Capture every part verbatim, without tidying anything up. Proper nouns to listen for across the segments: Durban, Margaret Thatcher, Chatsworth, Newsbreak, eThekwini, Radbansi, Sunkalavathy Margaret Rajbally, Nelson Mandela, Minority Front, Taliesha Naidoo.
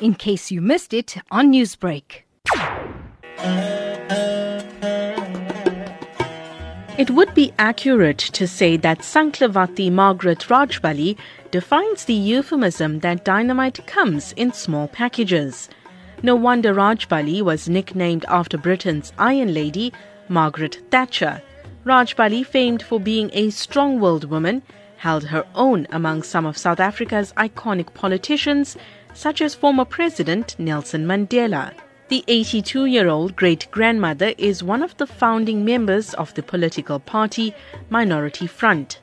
in case you missed it on Newsbreak. It would be accurate to say that Sunkalavathy Margaret Rajbally defines the euphemism that dynamite comes in small packages. No wonder Rajbally was nicknamed after Britain's Iron Lady, Margaret Thatcher. Rajbally, famed for being a strong-willed woman, held her own among some of South Africa's iconic politicians, such as former President Nelson Mandela. The eighty-two-year-old great-grandmother is one of the founding members of the political party Minority Front.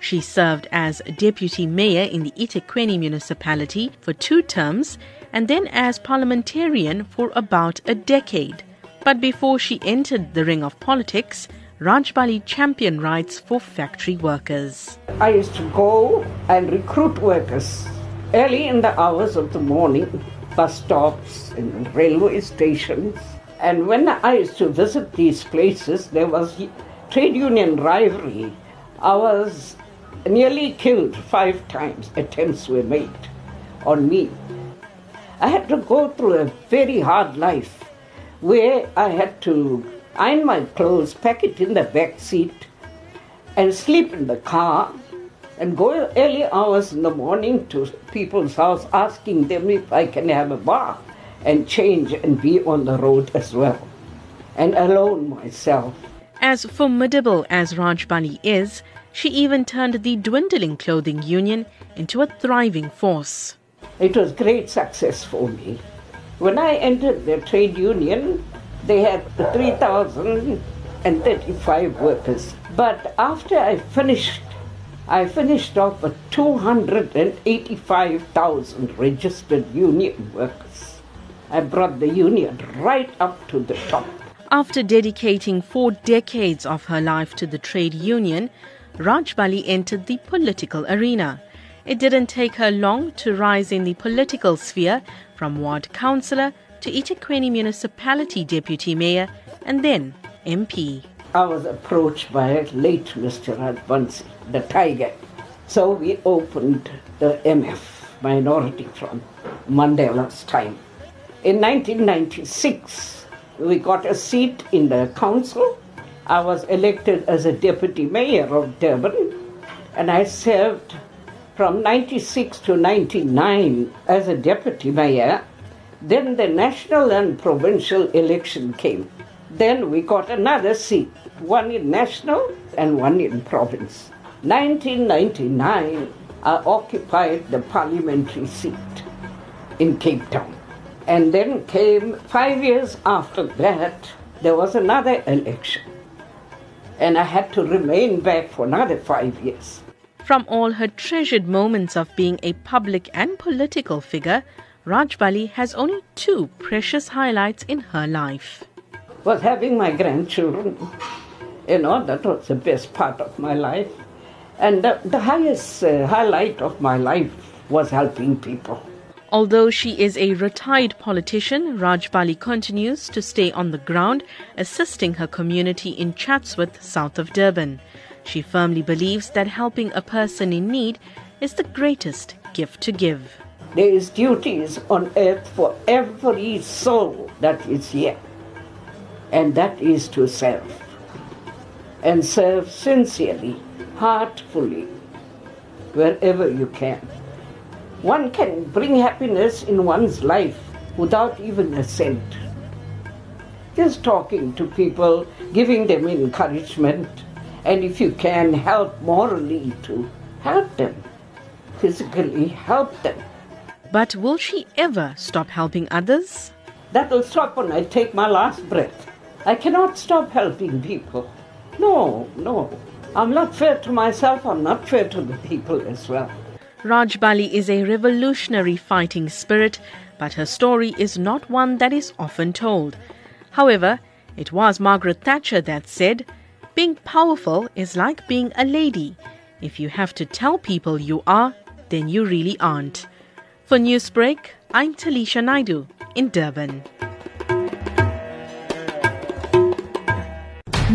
She served as deputy mayor in the eThekwini municipality for two terms and then as parliamentarian for about a decade. But before she entered the ring of politics, Rajbally championed rights for factory workers. I used to go and recruit workers early in the hours of the morning, bus stops and railway stations. And when I used to visit these places, there was trade union rivalry. I was nearly killed five times. Attempts were made on me. I had to go through a very hard life where I had to iron my clothes, pack it in the back seat and sleep in the car and go early hours in the morning to people's house asking them if I can have a bath and change and be on the road as well and alone myself. As formidable as Rajbally is, she even turned the dwindling clothing union into a thriving force. It was great success for me. When I entered the trade union, they had three thousand thirty-five workers. But after I finished, I finished off with two hundred eighty-five thousand registered union workers. I brought the union right up to the top. After dedicating four decades of her life to the trade union, Rajbally entered the political arena. It didn't take her long to rise in the political sphere from ward councillor to eThekwini municipality deputy mayor and then M P. I was approached by late Mister Radbansi, the tiger. So we opened the M F, Minority Front, Mandela's time. In nineteen ninety-six, we got a seat in the council. I was elected as a deputy mayor of Durban and I served from ninety-six to ninety-nine as a deputy mayor. Then the national and provincial election came. Then we got another seat, one in national and one in province. nineteen ninety-nine, I occupied the parliamentary seat in Cape Town. And then came five years after that, there was another election. And I had to remain back for another five years. From all her treasured moments of being a public and political figure, Rajbally has only two precious highlights in her life. Was having my grandchildren, you know, that was the best part of my life. And the, the highest uh, highlight of my life was helping people. Although she is a retired politician, Rajbally continues to stay on the ground, assisting her community in Chatsworth, south of Durban. She firmly believes that helping a person in need is the greatest gift to give. There is duties on earth for every soul that is here, and that is to serve, and serve sincerely, heartfully, wherever you can. One can bring happiness in one's life without even a cent. Just talking to people, giving them encouragement, and if you can help morally too, help them, physically help them. But will she ever stop helping others? That will stop when I take my last breath. I cannot stop helping people. No, no. I'm not fair to myself. I'm not fair to the people as well. Rajbally is a revolutionary fighting spirit, but her story is not one that is often told. However, it was Margaret Thatcher that said, "Being powerful is like being a lady. If you have to tell people you are, then you really aren't." For Newsbreak, I'm Taliesha Naidoo in Durban.